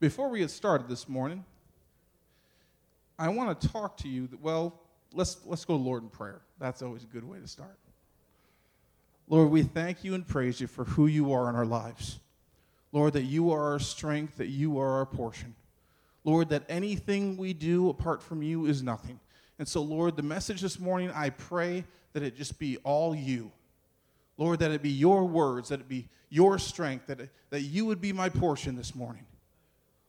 Before we get started this morning, I want to talk to you. Let's go to the Lord in prayer. That's always a good way to start. Lord, we thank you and praise you for who you are in our lives. Lord, that you are our strength, that you are our portion. Lord, that anything we do apart from you is nothing. And so, Lord, the message this morning, I pray that it just be all you. Lord, that it be your words, that it be your strength, that you would be my portion this morning.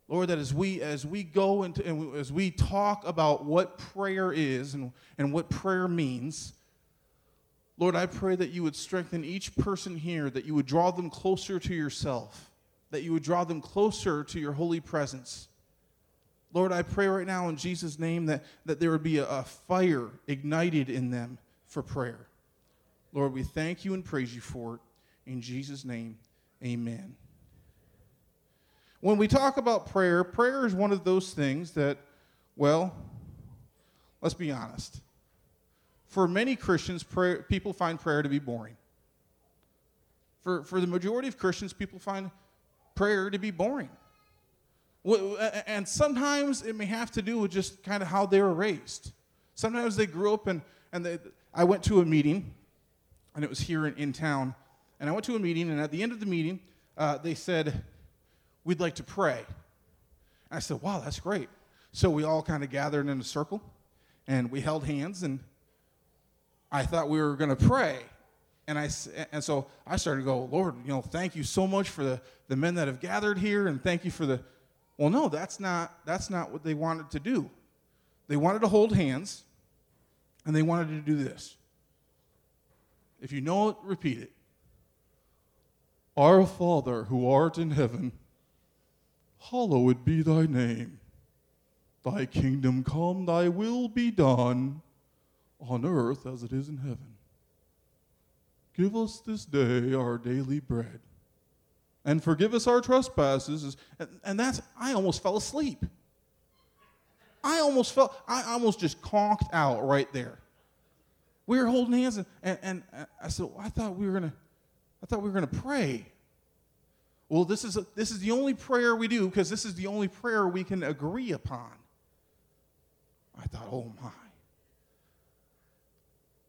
Lord, that as we go and as we talk about what prayer is and what prayer means, Lord, I pray that you would strengthen each person here, that you would draw them closer to yourself, that you would draw them closer to your holy presence. Lord, I pray right now in Jesus' name that there would be a fire ignited in them for prayer. Lord, we thank you and praise you for it. In Jesus' name, amen. When we talk about prayer, prayer is one of those things that, let's be honest. For many Christians, people find prayer to be boring. For the majority of Christians, people find prayer to be boring. And sometimes it may have to do with just kind of how they were raised. Sometimes they grew up I went to a meeting, and it was here in town. And I went to a meeting, and at the end of the meeting, they said, "We'd like to pray." And I said, "Wow, that's great." So we all kind of gathered in a circle, and we held hands, and I thought we were going to pray, and so I started to go, "Lord, thank you so much for the men that have gathered here, and thank you for the." Well, no, that's not what they wanted to do. They wanted to hold hands, and they wanted to do this. If you know it, repeat it. "Our Father who art in heaven, hallowed be thy name. Thy kingdom come, thy will be done, on earth as it is in heaven. Give us this day our daily bread, and forgive us our trespasses." And I almost fell asleep. I almost just conked out right there. We were holding hands, and I said, I thought we were gonna pray." Well, this is the only prayer we do because this is the only prayer we can agree upon. I thought, oh my.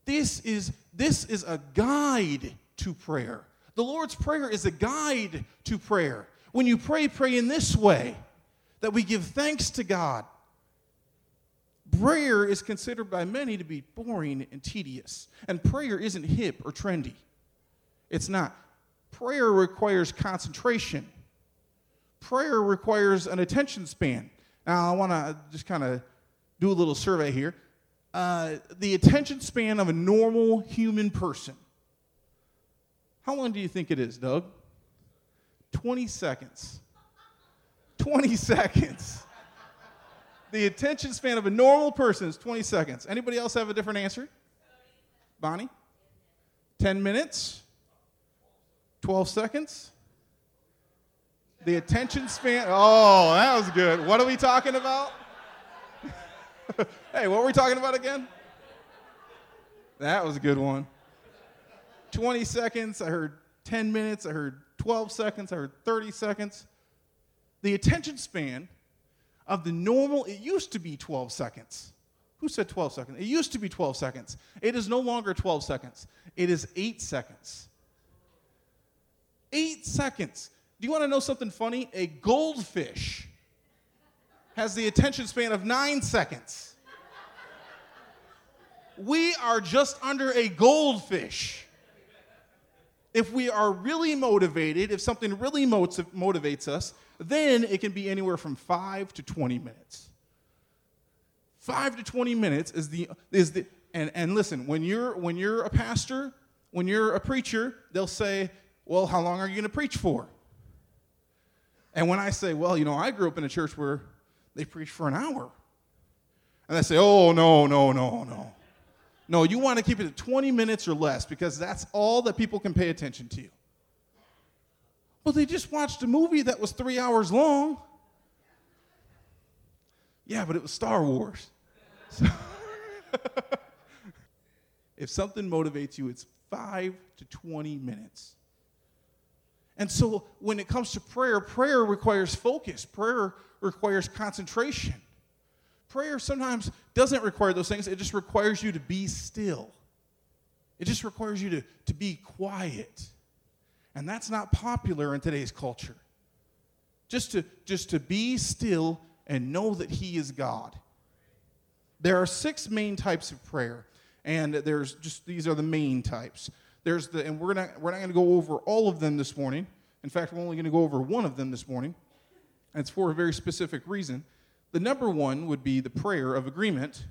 This is a guide to prayer. The Lord's Prayer is a guide to prayer. When you pray, pray in this way, that we give thanks to God. Prayer is considered by many to be boring and tedious, and prayer isn't hip or trendy. It's not. Prayer requires concentration. Prayer requires an attention span. Now, I want to just kind of do a little survey here. The attention span of a normal human person. How long do you think it is, Doug? 20 seconds. 20 seconds. The attention span of a normal person is 20 seconds. Anybody else have a different answer? Bonnie? 10 minutes? 12 seconds? The attention span. Oh, that was good. What are we talking about? Hey, what were we talking about again? That was a good one. 20 seconds, I heard 10 minutes, I heard 12 seconds, I heard 30 seconds. The attention span of the normal, it used to be 12 seconds. Who said 12 seconds? It used to be 12 seconds. It is no longer 12 seconds. It is 8 seconds. 8 seconds. Do you want to know something funny? A goldfish has the attention span of 9 seconds. We are just under a goldfish. If we are really motivated, if something really motivates us, then it can be anywhere from 5 to 20 minutes. 5 to 20 minutes is the and listen, when you're a pastor, when you're a preacher, they'll say, "Well, how long are you going to preach for?" And when I say, I grew up in a church where they preach for an hour. And they say, "Oh, no. No, you want to keep it at 20 minutes or less because that's all that people can pay attention to." Well, they just watched a movie that was 3 hours long. Yeah, but it was Star Wars. So if something motivates you, it's 5 to 20 minutes. And so when it comes to prayer, prayer requires focus. Prayer requires concentration. Prayer sometimes doesn't require those things. It just requires you to be still. It just requires you to be quiet. And that's not popular in today's culture. Just to be still and know that He is God. There are 6 main types of prayer, and there's just these are the main types. There's the and we're not going to go over all of them this morning. In fact, we're only going to go over one of them this morning, and it's for a very specific reason. The number 1 would be the prayer of agreement.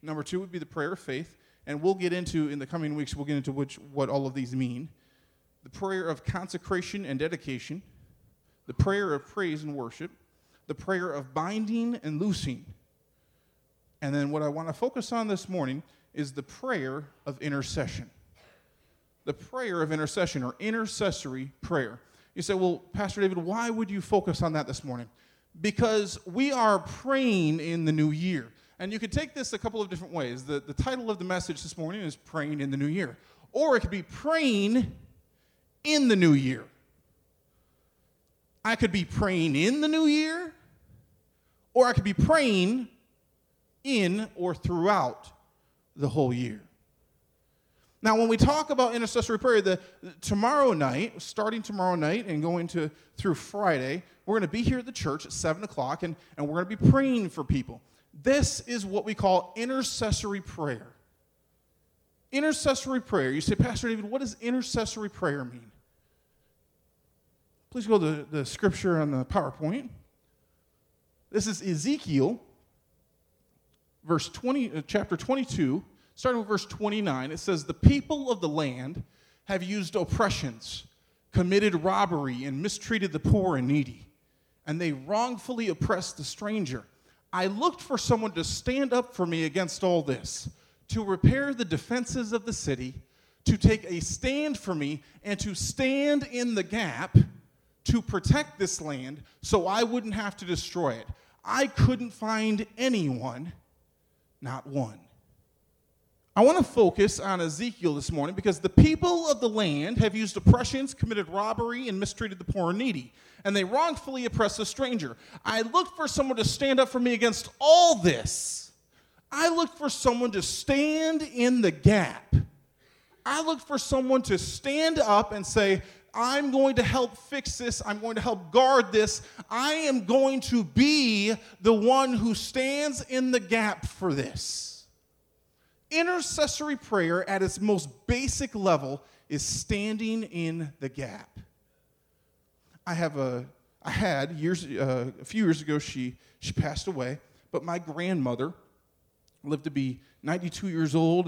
Number 2 would be the prayer of faith, and we'll get into in the coming weeks. We'll get into what all of these mean. The prayer of consecration and dedication, the prayer of praise and worship, the prayer of binding and loosing. And then what I want to focus on this morning is the prayer of intercession. The prayer of intercession or intercessory prayer. You say, well, Pastor David, why would you focus on that this morning? Because we are praying in the new year. And you could take this a couple of different ways. The title of the message this morning is Praying in the New Year. Or it could be Praying in the New Year. I could be praying in the new year, or I could be praying in or throughout the whole year. Now, when we talk about intercessory prayer, starting tomorrow night and going through Friday, we're going to be here at the church at 7 o'clock, and we're going to be praying for people. This is what we call intercessory prayer. Intercessory prayer. You say, Pastor David, what does intercessory prayer mean? Please go to the scripture on the PowerPoint. This is Ezekiel, chapter 22, starting with verse 29. It says, the people of the land have used oppressions, committed robbery, and mistreated the poor and needy, and they wrongfully oppressed the stranger. I looked for someone to stand up for me against all this, to repair the defenses of the city, to take a stand for me, and to stand in the gap to protect this land so I wouldn't have to destroy it. I couldn't find anyone, not one. I want to focus on Ezekiel this morning because the people of the land have used oppressions, committed robbery, and mistreated the poor and needy, and they wrongfully oppressed the stranger. I looked for someone to stand up for me against all this. I looked for someone to stand in the gap. I looked for someone to stand up and say, I'm going to help fix this. I'm going to help guard this. I am going to be the one who stands in the gap for this. Intercessory prayer at its most basic level is standing in the gap. A few years ago, she passed away, but my grandmother lived to be 92 years old,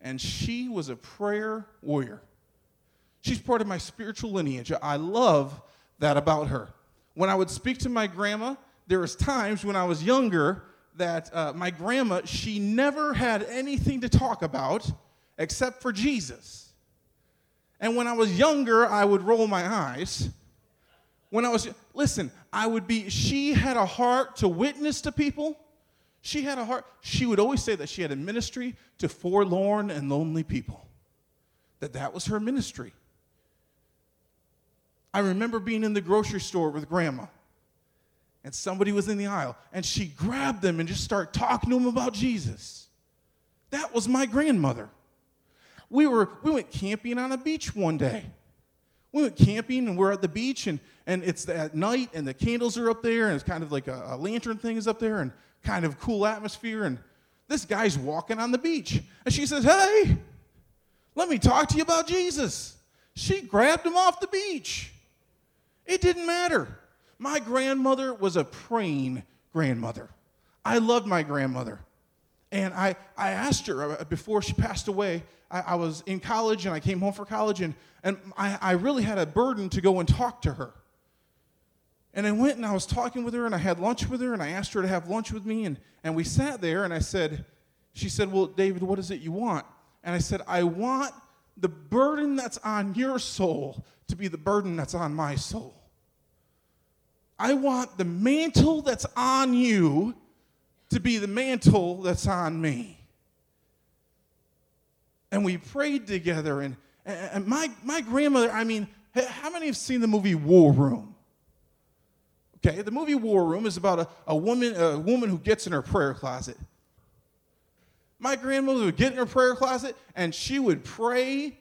and she was a prayer warrior. She's part of my spiritual lineage. I love that about her. When I would speak to my grandma, there was times when I was younger that my grandma, she never had anything to talk about except for Jesus. And when I was younger, I would roll my eyes. She had a heart to witness to people. She had a heart. She would always say that she had a ministry to forlorn and lonely people, that was her ministry. I remember being in the grocery store with Grandma, and somebody was in the aisle, and she grabbed them and just started talking to them about Jesus. That was my grandmother. We went camping on a beach one day. We went camping, and we're at the beach, and it's at night, and the candles are up there, and it's kind of like a lantern thing is up there, and kind of cool atmosphere, and this guy's walking on the beach, and she says, hey, let me talk to you about Jesus. She grabbed him off the beach. It didn't matter. My grandmother was a praying grandmother. I loved my grandmother. And I asked her before she passed away. I was in college, and I came home for college, and I really had a burden to go and talk to her. And I went, and I was talking with her, and I had lunch with her, and I asked her to have lunch with me, and we sat there, and she said, well, David, what is it you want? And I said, I want the burden that's on your soul to be the burden that's on my soul. I want the mantle that's on you to be the mantle that's on me. And we prayed together, and my grandmother, I mean, How many have seen the movie War Room? Okay, the movie War Room is about a woman who gets in her prayer closet. My grandmother would get in her prayer closet, and she would pray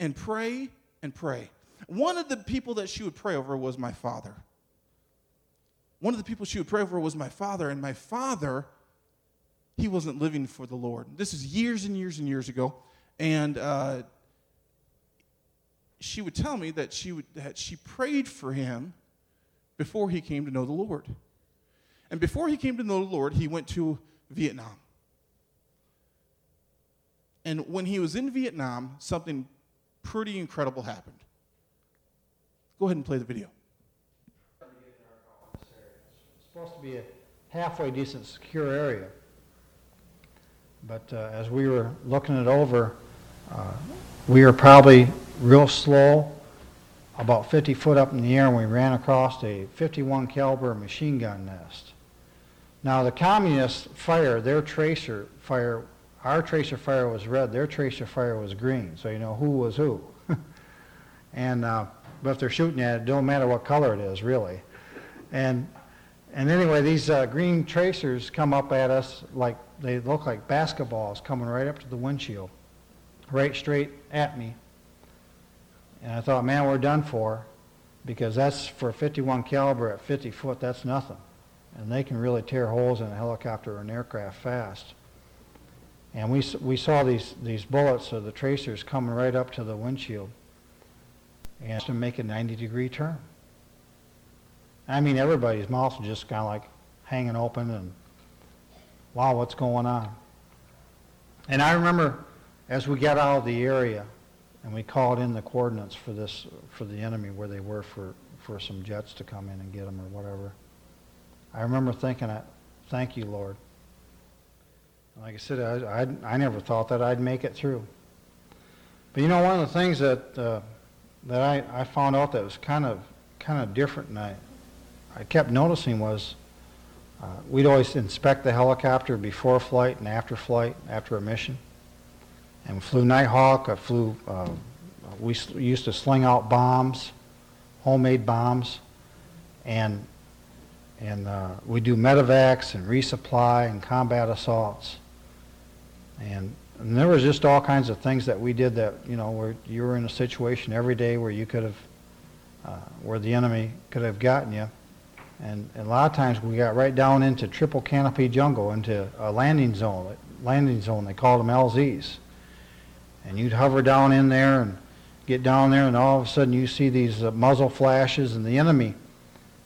and pray and pray. One of the people that she would pray over was my father. One of the people she would pray over was my father, and my father, he wasn't living for the Lord. This is years and years and years ago, and she would tell me that she prayed for him before he came to know the Lord. And before he came to know the Lord, he went to Vietnam. And when he was in Vietnam, something pretty incredible happened. Go ahead and play the video. It's supposed to be a halfway decent, secure area. But as we were looking it over, we were probably real slow, about 50 foot up in the air, and we ran across a 51 caliber machine gun nest. Now the communists fire, their tracer fire. Our tracer fire was red, their tracer fire was green, so you know who was who. And but if they're shooting at it, it don't matter what color it is, really. And anyway, these green tracers come up at us like they look like basketballs coming right up to the windshield, right straight at me. And I thought, man, we're done for, because that's for 51 caliber at 50 foot, that's nothing. And they can really tear holes in a helicopter or an aircraft fast. And we saw these bullets of the tracers coming right up to the windshield and to make a 90-degree turn. I mean, everybody's mouth was just kind of like hanging open and, wow, what's going on? And I remember as we got out of the area and we called in the coordinates for the enemy, where they were for some jets to come in and get them or whatever, I remember thinking, thank you, Lord. Like I said, I never thought that I'd make it through. But you know, one of the things that I found out that was kind of different, and I kept noticing was we'd always inspect the helicopter before flight and after flight, after a mission. And we flew Nighthawk. We used to sling out bombs, homemade bombs, and we do medevacs and resupply and combat assaults. And there was just all kinds of things that we did that, you know, where you were in a situation every day where you could have, where the enemy could have gotten you. And a lot of times we got right down into triple canopy jungle, into a landing zone. They called them LZs. And you'd hover down in there and get down there, and all of a sudden you see these muzzle flashes, and the enemy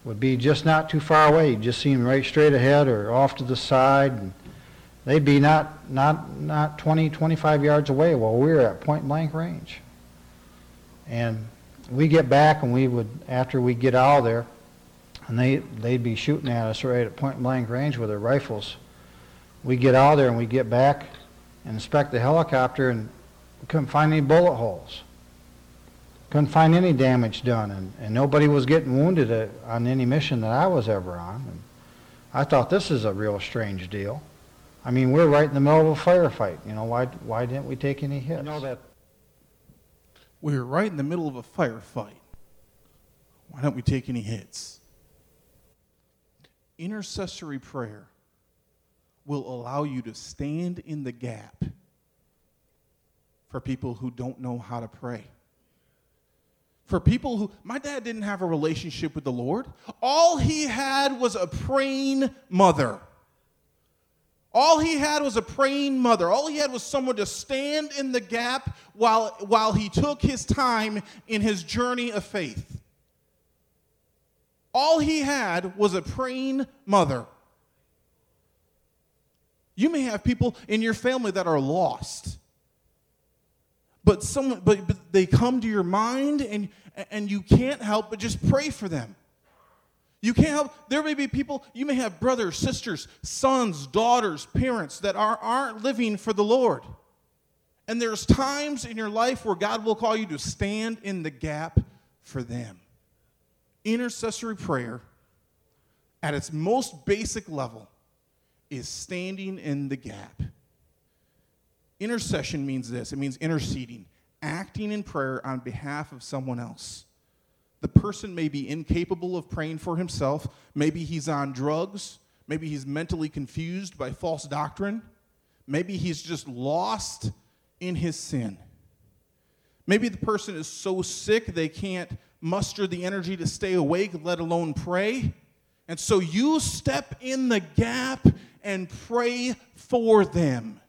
would be just not too far away. You'd just see them right straight ahead or off to the side. And they'd be not 20, 25 yards away while we were at point blank range. And we get back, and we would, after we get out of there, and they'd be shooting at us right at point blank range with their rifles. We get out of there and we get back and inspect the helicopter, and we couldn't find any bullet holes. Couldn't find any damage done, and nobody was getting wounded on any mission that I was ever on. And I thought, this is a real strange deal. I mean, we're right in the middle of a firefight. You know, why didn't we take any hits? You know that we were right in the middle of a firefight. Why don't we take any hits? Intercessory prayer will allow you to stand in the gap for people who don't know how to pray. For people who, my dad didn't have a relationship with the Lord. All he had was a praying mother. All he had was a praying mother. All he had was someone to stand in the gap while he took his time in his journey of faith. All he had was a praying mother. You may have people in your family that are lost. But someone, but they come to your mind, and you can't help but just pray for them. You can't help. There may be people, you may have brothers, sisters, sons, daughters, parents that aren't living for the Lord. And there's times in your life where God will call you to stand in the gap for them. Intercessory prayer, at its most basic level, is standing in the gap. Intercession means this. It means interceding, acting in prayer on behalf of someone else. The person may be incapable of praying for himself. Maybe he's on drugs. Maybe he's mentally confused by false doctrine. Maybe he's just lost in his sin. Maybe the person is so sick they can't muster the energy to stay awake, let alone pray. And so you step in the gap and pray for them.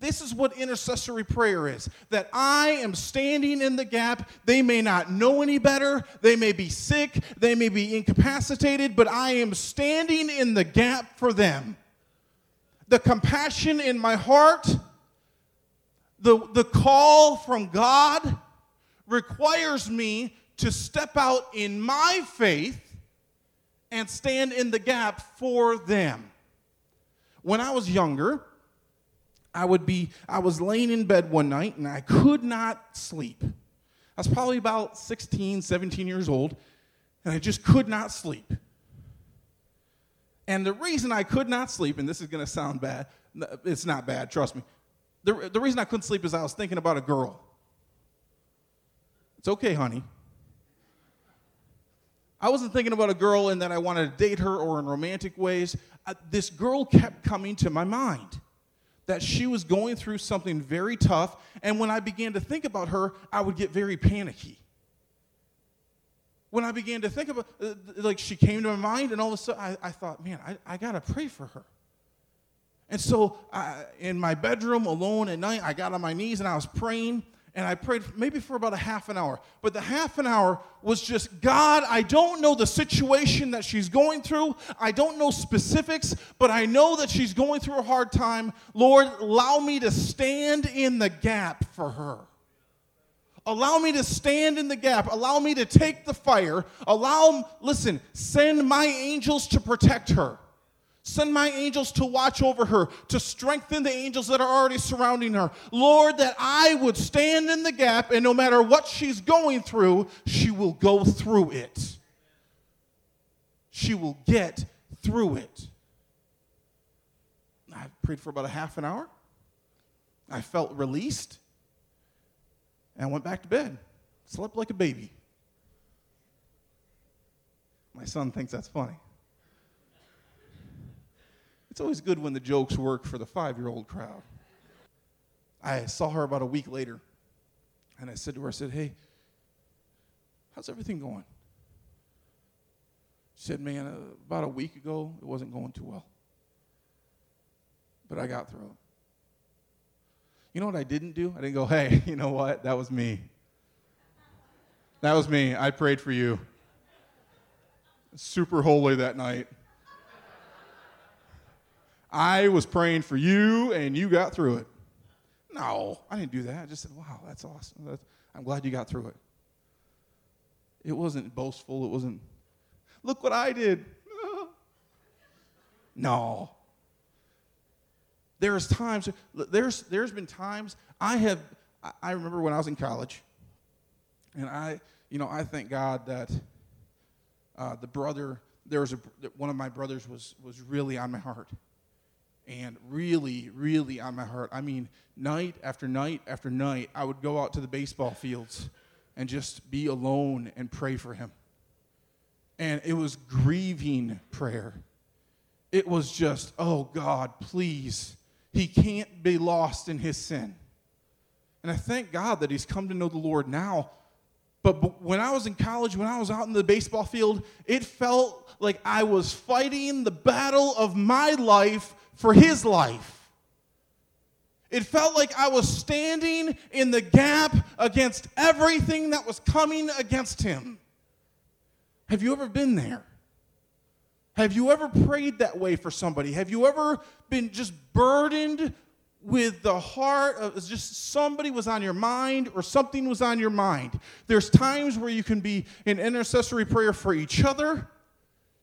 This is what intercessory prayer is, that I am standing in the gap. They may not know any better. They may be sick. They may be incapacitated, but I am standing in the gap for them. The compassion in my heart, the call from God requires me to step out in my faith and stand in the gap for them. When I was younger, I was laying in bed one night, and I could not sleep. I was probably about 16, 17 years old, and I just could not sleep. And the reason I could not sleep, and this is going to sound bad. It's not bad, trust me. The reason I couldn't sleep is I was thinking about a girl. It's okay, honey. I wasn't thinking about a girl and that I wanted to date her or in romantic ways. This girl kept coming to my mind, that she was going through something very tough, and when I began to think about her, I would get very panicky. When I began to think about, like, she came to my mind, and all of a sudden, I thought, man, I got to pray for her. And so, in my bedroom, alone at night, I got on my knees, and I was praying, and I prayed maybe for about a half an hour. But the half an hour was just, God, I don't know the situation that she's going through. I don't know specifics, but I know that she's going through a hard time. Lord, allow me to stand in the gap for her. Allow me to stand in the gap. Allow me to take the fire. Listen, send my angels to protect her. Send my angels to watch over her, to strengthen the angels that are already surrounding her. Lord, that I would stand in the gap, and no matter what she's going through, she will go through it. She will get through it. I prayed for about a half an hour. I felt released, and I went back to bed. Slept like a baby. My son thinks that's funny. It's always good when the jokes work for the 5-year-old crowd. I saw her about a week later, and I said to her, hey, how's everything going? She said, man, about a week ago, it wasn't going too well. But I got through it. You know what I didn't do? I didn't go, hey, you know what? That was me. That was me. I prayed for you. Super holy that night. I was praying for you, and you got through it. No, I didn't do that. I just said, wow, that's awesome. I'm glad you got through it. It wasn't boastful. It wasn't, look what I did. No. There's been times I remember when I was in college, and I thank God that one of my brothers was really on my heart. And really, really on my heart. I mean, night after night after night, I would go out to the baseball fields and just be alone and pray for him. And it was grieving prayer. It was just, oh, God, please. He can't be lost in his sin. And I thank God that he's come to know the Lord now. But when I was in college, when I was out in the baseball field, it felt like I was fighting the battle of my life for his life. It felt like I was standing in the gap against everything that was coming against him. Have you ever been there? Have you ever prayed that way for somebody? Have you ever been just burdened with the heart of just somebody was on your mind or something was on your mind? There's times where you can be in intercessory prayer for each other.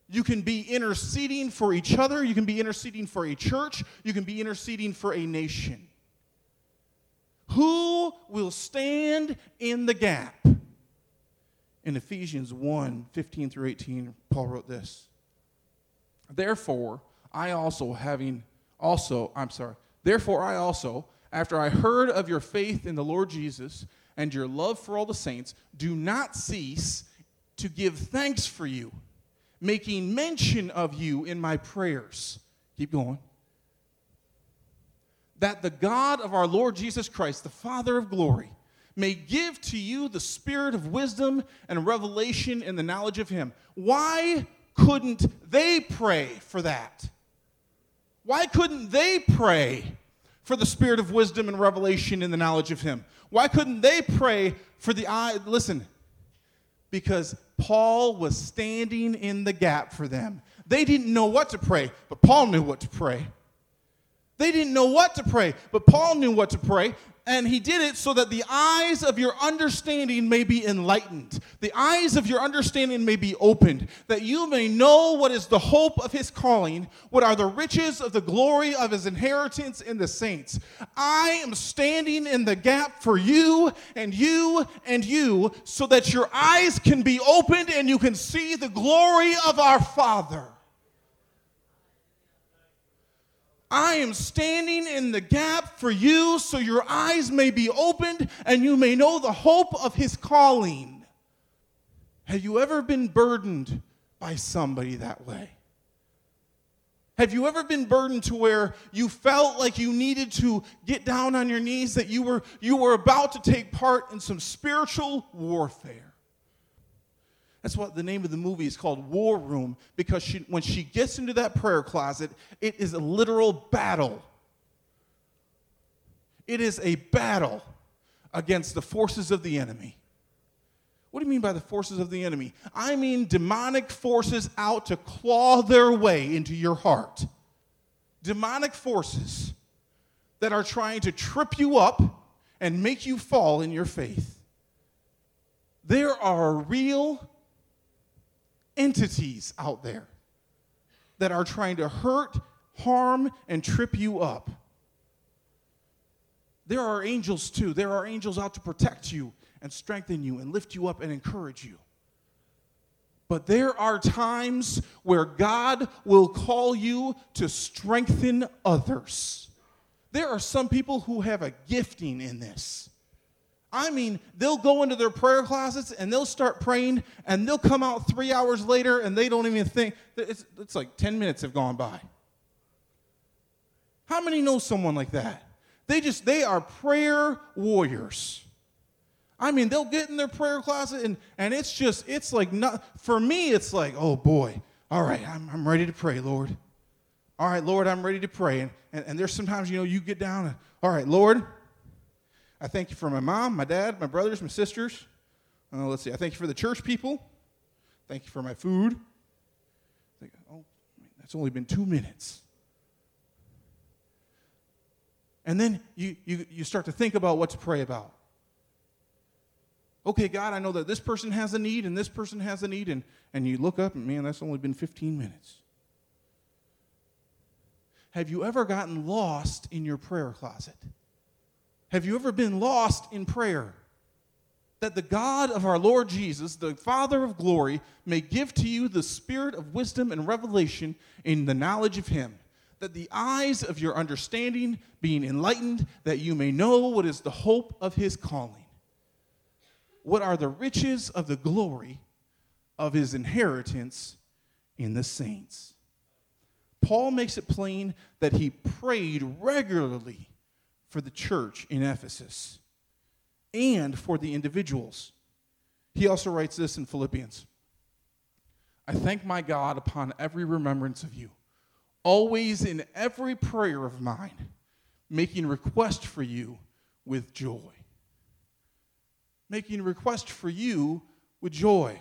You can be interceding for each other. You can be interceding for a church. You can be interceding for a nation. Who will stand in the gap? In Ephesians 1, 15 through 18, Paul wrote this. Therefore, I also, After I heard of your faith in the Lord Jesus and your love for all the saints, do not cease to give thanks for you, making mention of you in my prayers. Keep going. That the God of our Lord Jesus Christ, the Father of glory, may give to you the spirit of wisdom and revelation in the knowledge of him. Why couldn't they pray for that? Why couldn't they pray for the spirit of wisdom and revelation in the knowledge of him? Why couldn't they pray for the eye? Listen, because Paul was standing in the gap for them. They didn't know what to pray, but Paul knew what to pray. They didn't know what to pray, but Paul knew what to pray. And he did it so that the eyes of your understanding may be enlightened. The eyes of your understanding may be opened, that you may know what is the hope of his calling, what are the riches of the glory of his inheritance in the saints. I am standing in the gap for you and you and you, so that your eyes can be opened and you can see the glory of our Father. I am standing in the gap for you so your eyes may be opened and you may know the hope of his calling. Have you ever been burdened by somebody that way? Have you ever been burdened to where you felt like you needed to get down on your knees, that you were about to take part in some spiritual warfare? That's what the name of the movie is called, War Room, because when she gets into that prayer closet, it is a literal battle. It is a battle against the forces of the enemy. What do you mean by the forces of the enemy? I mean demonic forces out to claw their way into your heart. Demonic forces that are trying to trip you up and make you fall in your faith. There are real entities out there that are trying to hurt, harm, and trip you up. There are angels too. There are angels out to protect you and strengthen you and lift you up and encourage you. But there are times where God will call you to strengthen others. There are some people who have a gifting in this. I mean, they'll go into their prayer closets and they'll start praying and they'll come out 3 hours later and they don't even think. It's like 10 minutes have gone by. How many know someone like that? They are prayer warriors. I mean, they'll get in their prayer closet and it's like, not, for me, it's like, oh boy, all right, I'm ready to pray, Lord. All right, Lord, I'm ready to pray. And there's sometimes, you get down and, all right, Lord, I thank you for my mom, my dad, my brothers, my sisters. I thank you for the church people. Thank you for my food. That's only been 2 minutes. And then you start to think about what to pray about. Okay, God, I know that this person has a need and this person has a need. And you look up and, man, that's only been 15 minutes. Have you ever gotten lost in your prayer closet? Have you ever been lost in prayer? That the God of our Lord Jesus, the Father of glory, may give to you the spirit of wisdom and revelation in the knowledge of him. That the eyes of your understanding being enlightened, that you may know what is the hope of his calling. What are the riches of the glory of his inheritance in the saints? Paul makes it plain that he prayed regularly for the church in Ephesus, and for the individuals. He also writes this in Philippians. I thank my God upon every remembrance of you, always in every prayer of mine, making request for you with joy. Making request for you with joy.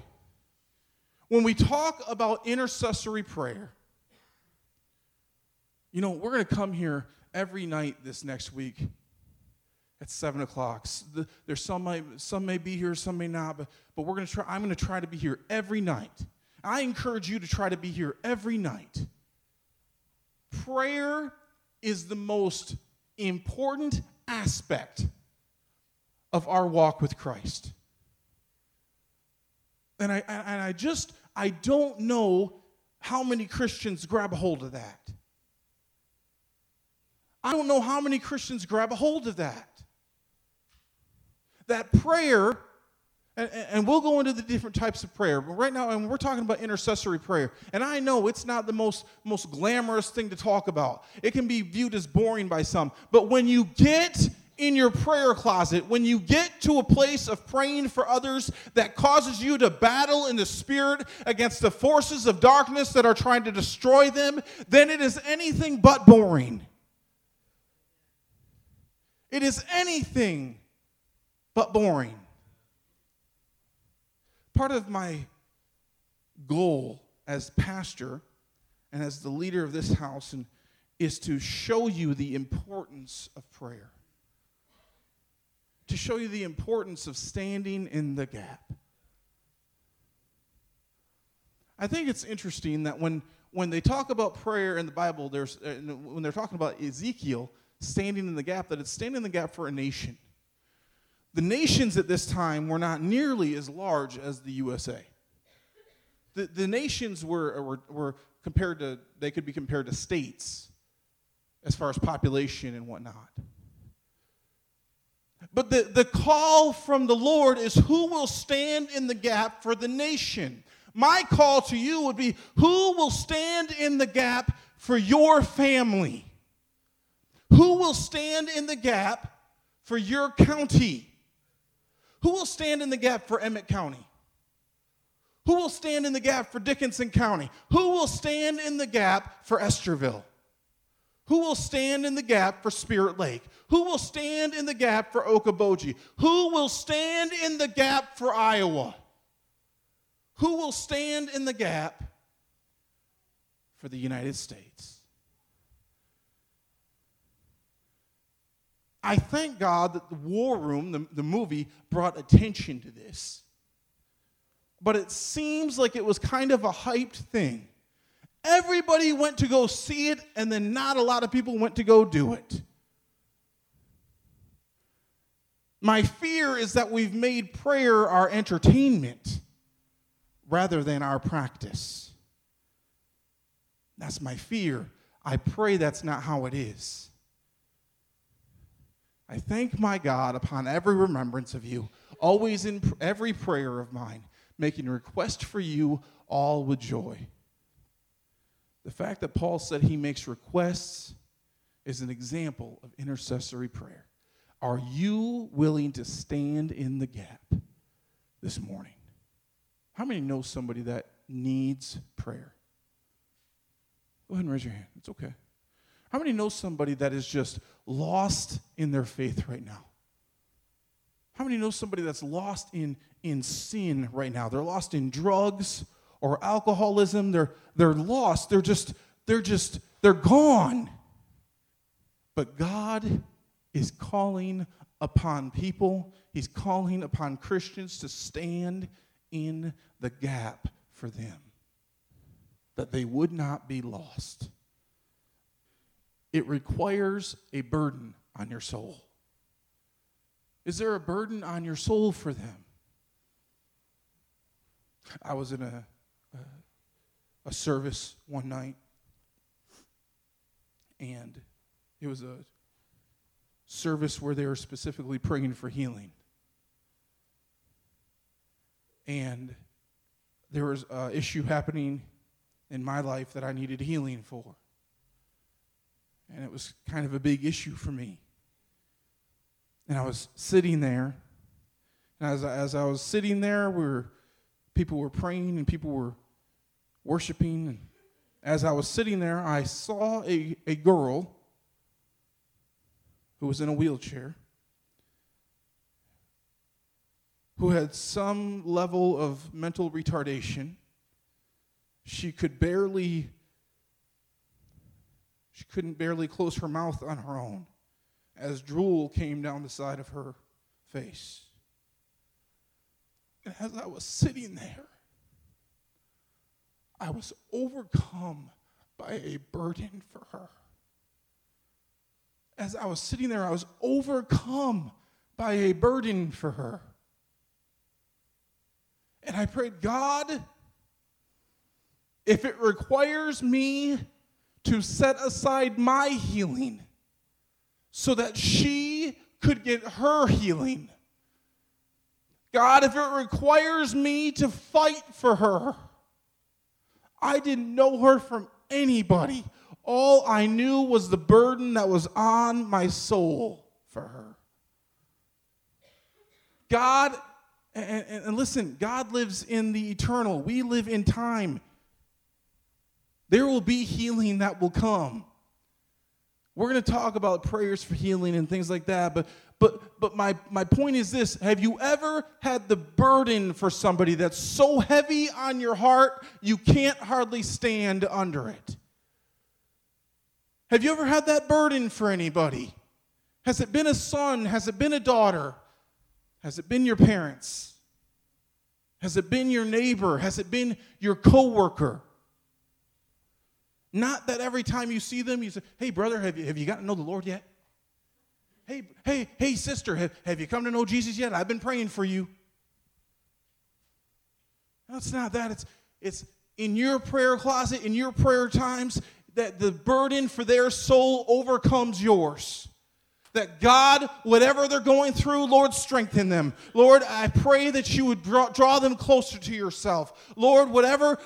When we talk about intercessory prayer, we're going to come here every night this next week at 7 o'clock. There's some may be here, some may not, but we're going to try. I'm going to try to be here every night. I encourage you to try to be here every night. Prayer is the most important aspect of our walk with Christ. And I don't know how many Christians grab a hold of that. I don't know how many Christians grab a hold of that. That prayer, and we'll go into the different types of prayer, but right now, and we're talking about intercessory prayer, and I know it's not the most glamorous thing to talk about. It can be viewed as boring by some, but when you get in your prayer closet, when you get to a place of praying for others that causes you to battle in the spirit against the forces of darkness that are trying to destroy them, then it is anything but boring. It is anything but boring. Part of my goal as pastor and as the leader of this house is to show you the importance of prayer. To show you the importance of standing in the gap. I think it's interesting that when they talk about prayer in the Bible, when they're talking about Ezekiel standing in the gap, that it's standing in the gap for a nation. The nations at this time were not nearly as large as the USA. The nations were compared to, they could be compared to states as far as population and whatnot. But the call from the Lord is, who will stand in the gap for the nation? My call to you would be, who will stand in the gap for your family? Who will stand in the gap for your county? Who will stand in the gap for Emmett County? Who will stand in the gap for Dickinson County? Who will stand in the gap for Estherville? Who will stand in the gap for Spirit Lake? Who will stand in the gap for Okoboji? Who will stand in the gap for Iowa? Who will stand in the gap for the United States? I thank God that The War Room, the movie, brought attention to this. But it seems like it was kind of a hyped thing. Everybody went to go see it, and then not a lot of people went to go do it. My fear is that we've made prayer our entertainment rather than our practice. That's my fear. I pray that's not how it is. I thank my God upon every remembrance of you, always in every prayer of mine, making request for you all with joy. The fact that Paul said he makes requests is an example of intercessory prayer. Are you willing to stand in the gap this morning? How many know somebody that needs prayer? Go ahead and raise your hand. It's okay. How many know somebody that is just lost in their faith right now? How many know somebody that's lost in sin right now? They're lost in drugs or alcoholism. They're lost. They're gone. But God is calling upon people. He's calling upon Christians to stand in the gap for them, that they would not be lost. It requires a burden on your soul. Is there a burden on your soul for them? I was in a service one night, and it was a service where they were specifically praying for healing. And there was an issue happening in my life that I needed healing for. And it was kind of a big issue for me. And I was sitting there. And as I was sitting there, people were praying and people were worshiping. And as I was sitting there, I saw a girl who was in a wheelchair, who had some level of mental retardation. She couldn't barely close her mouth on her own as drool came down the side of her face. And as I was sitting there, I was overcome by a burden for her. As I was sitting there, I was overcome by a burden for her. And I prayed, God, if it requires me to set aside my healing so that she could get her healing. God, if it requires me to fight for her, I didn't know her from anybody. All I knew was the burden that was on my soul for her. God, and listen, God lives in the eternal. We live in time. There will be healing that will come. We're going to talk about prayers for healing and things like that, but my point is this. Have you ever had the burden for somebody that's so heavy on your heart you can't hardly stand under it? Have you ever had that burden for anybody? Has it been a son? Has it been a daughter? Has it been your parents? Has it been your neighbor? Has it been your coworker? Not that every time you see them, you say, hey, brother, have you gotten to know the Lord yet? Hey, sister, have you come to know Jesus yet? I've been praying for you. No, it's not that. It's in your prayer closet, in your prayer times, that the burden for their soul overcomes yours. That God, whatever they're going through, Lord, strengthen them. Lord, I pray that you would draw them closer to yourself. Lord, whatever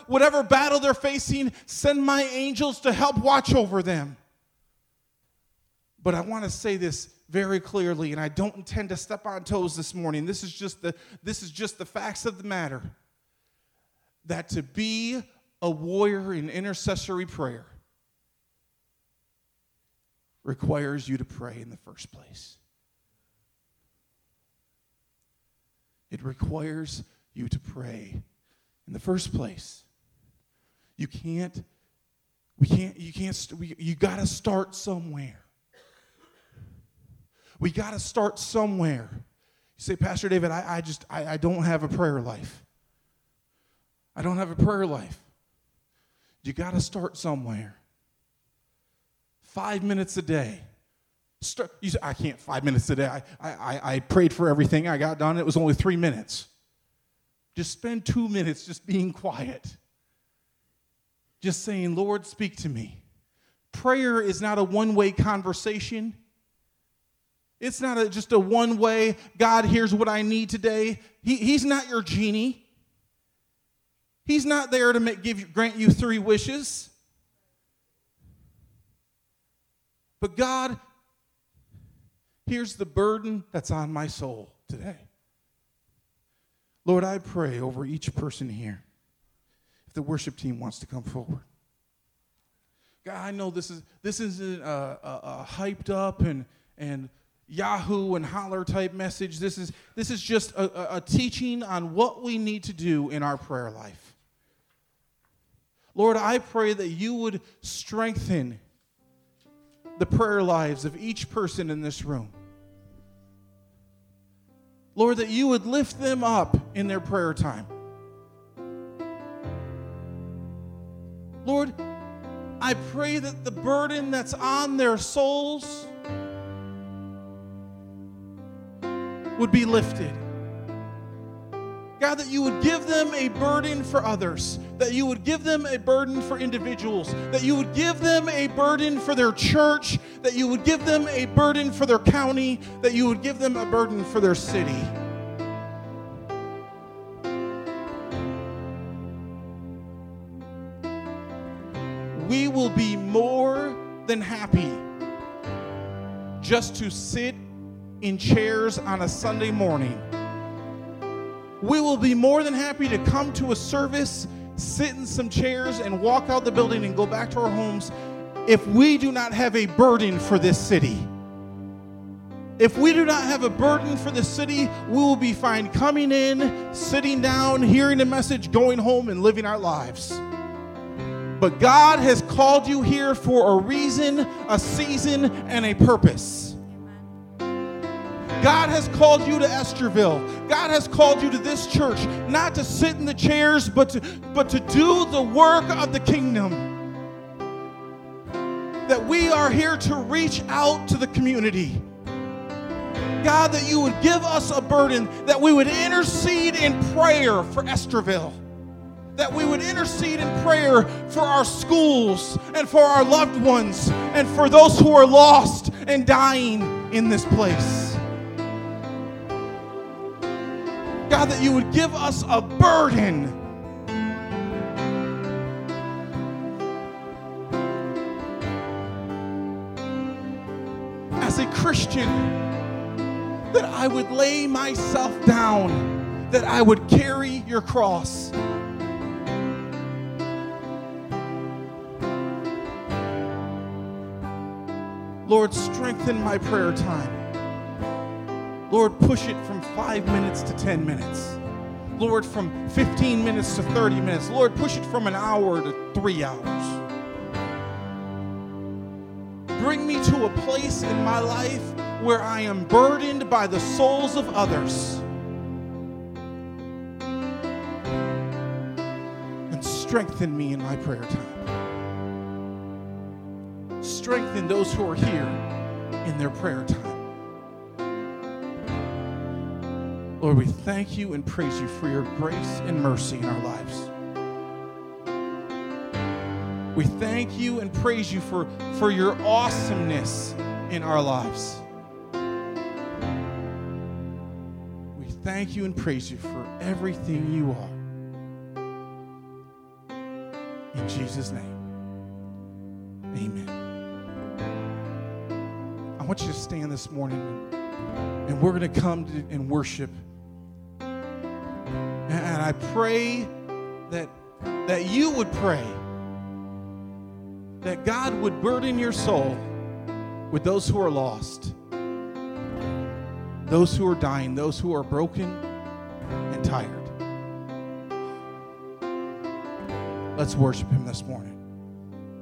battle they're facing, send my angels to help watch over them. But I want to say this very clearly, and I don't intend to step on toes this morning. This is just the facts of the matter. That to be a warrior in intercessory prayer requires you to pray in the first place. It requires you to pray in the first place. You gotta start somewhere. We gotta start somewhere. You say, Pastor David, I don't have a prayer life. I don't have a prayer life. You gotta start somewhere. 5 minutes a day. You say, I can't 5 minutes a day. I prayed for everything. I got done. It was only 3 minutes. Just spend 2 minutes just being quiet. Just saying, Lord, speak to me. Prayer is not a one-way conversation. It's not just a one-way, God, here's what I need today. He's not your genie. He's not there to grant you three wishes. But God, here's the burden that's on my soul today. Lord, I pray over each person here. If the worship team wants to come forward. God, I know this isn't a hyped up and Yahoo and holler type message. This is just a teaching on what we need to do in our prayer life. Lord, I pray that you would strengthen the prayer lives of each person in this room. Lord, that you would lift them up in their prayer time. Lord, I pray that the burden that's on their souls would be lifted. God, that you would give them a burden for others, that you would give them a burden for individuals, that you would give them a burden for their church, that you would give them a burden for their county, that you would give them a burden for their city. We will be more than happy just to sit in chairs on a Sunday morning. We will be more than happy to come to a service, sit in some chairs, and walk out the building and go back to our homes if we do not have a burden for this city. If we do not have a burden for the city, we will be fine coming in, sitting down, hearing a message, going home, and living our lives. But God has called you here for a reason, a season, and a purpose. God has called you to Estherville. God has called you to this church, not to sit in the chairs, but to do the work of the kingdom. That we are here to reach out to the community. God, that you would give us a burden, that we would intercede in prayer for Estherville. That we would intercede in prayer for our schools and for our loved ones and for those who are lost and dying in this place. God, that you would give us a burden. As a Christian, that I would lay myself down, that I would carry your cross. Lord, strengthen my prayer time. Lord, push it from 5 minutes to 10 minutes. Lord, from 15 minutes to 30 minutes. Lord, push it from an hour to 3 hours. Bring me to a place in my life where I am burdened by the souls of others. And strengthen me in my prayer time. Strengthen those who are here in their prayer time. Lord, we thank you and praise you for your grace and mercy in our lives. We thank you and praise you for your awesomeness in our lives. We thank you and praise you for everything you are. In Jesus' name, amen. I want you to stand this morning, and we're going to come and worship. And I pray that you would pray that God would burden your soul with those who are lost, those who are dying, those who are broken and tired. Let's worship him this morning.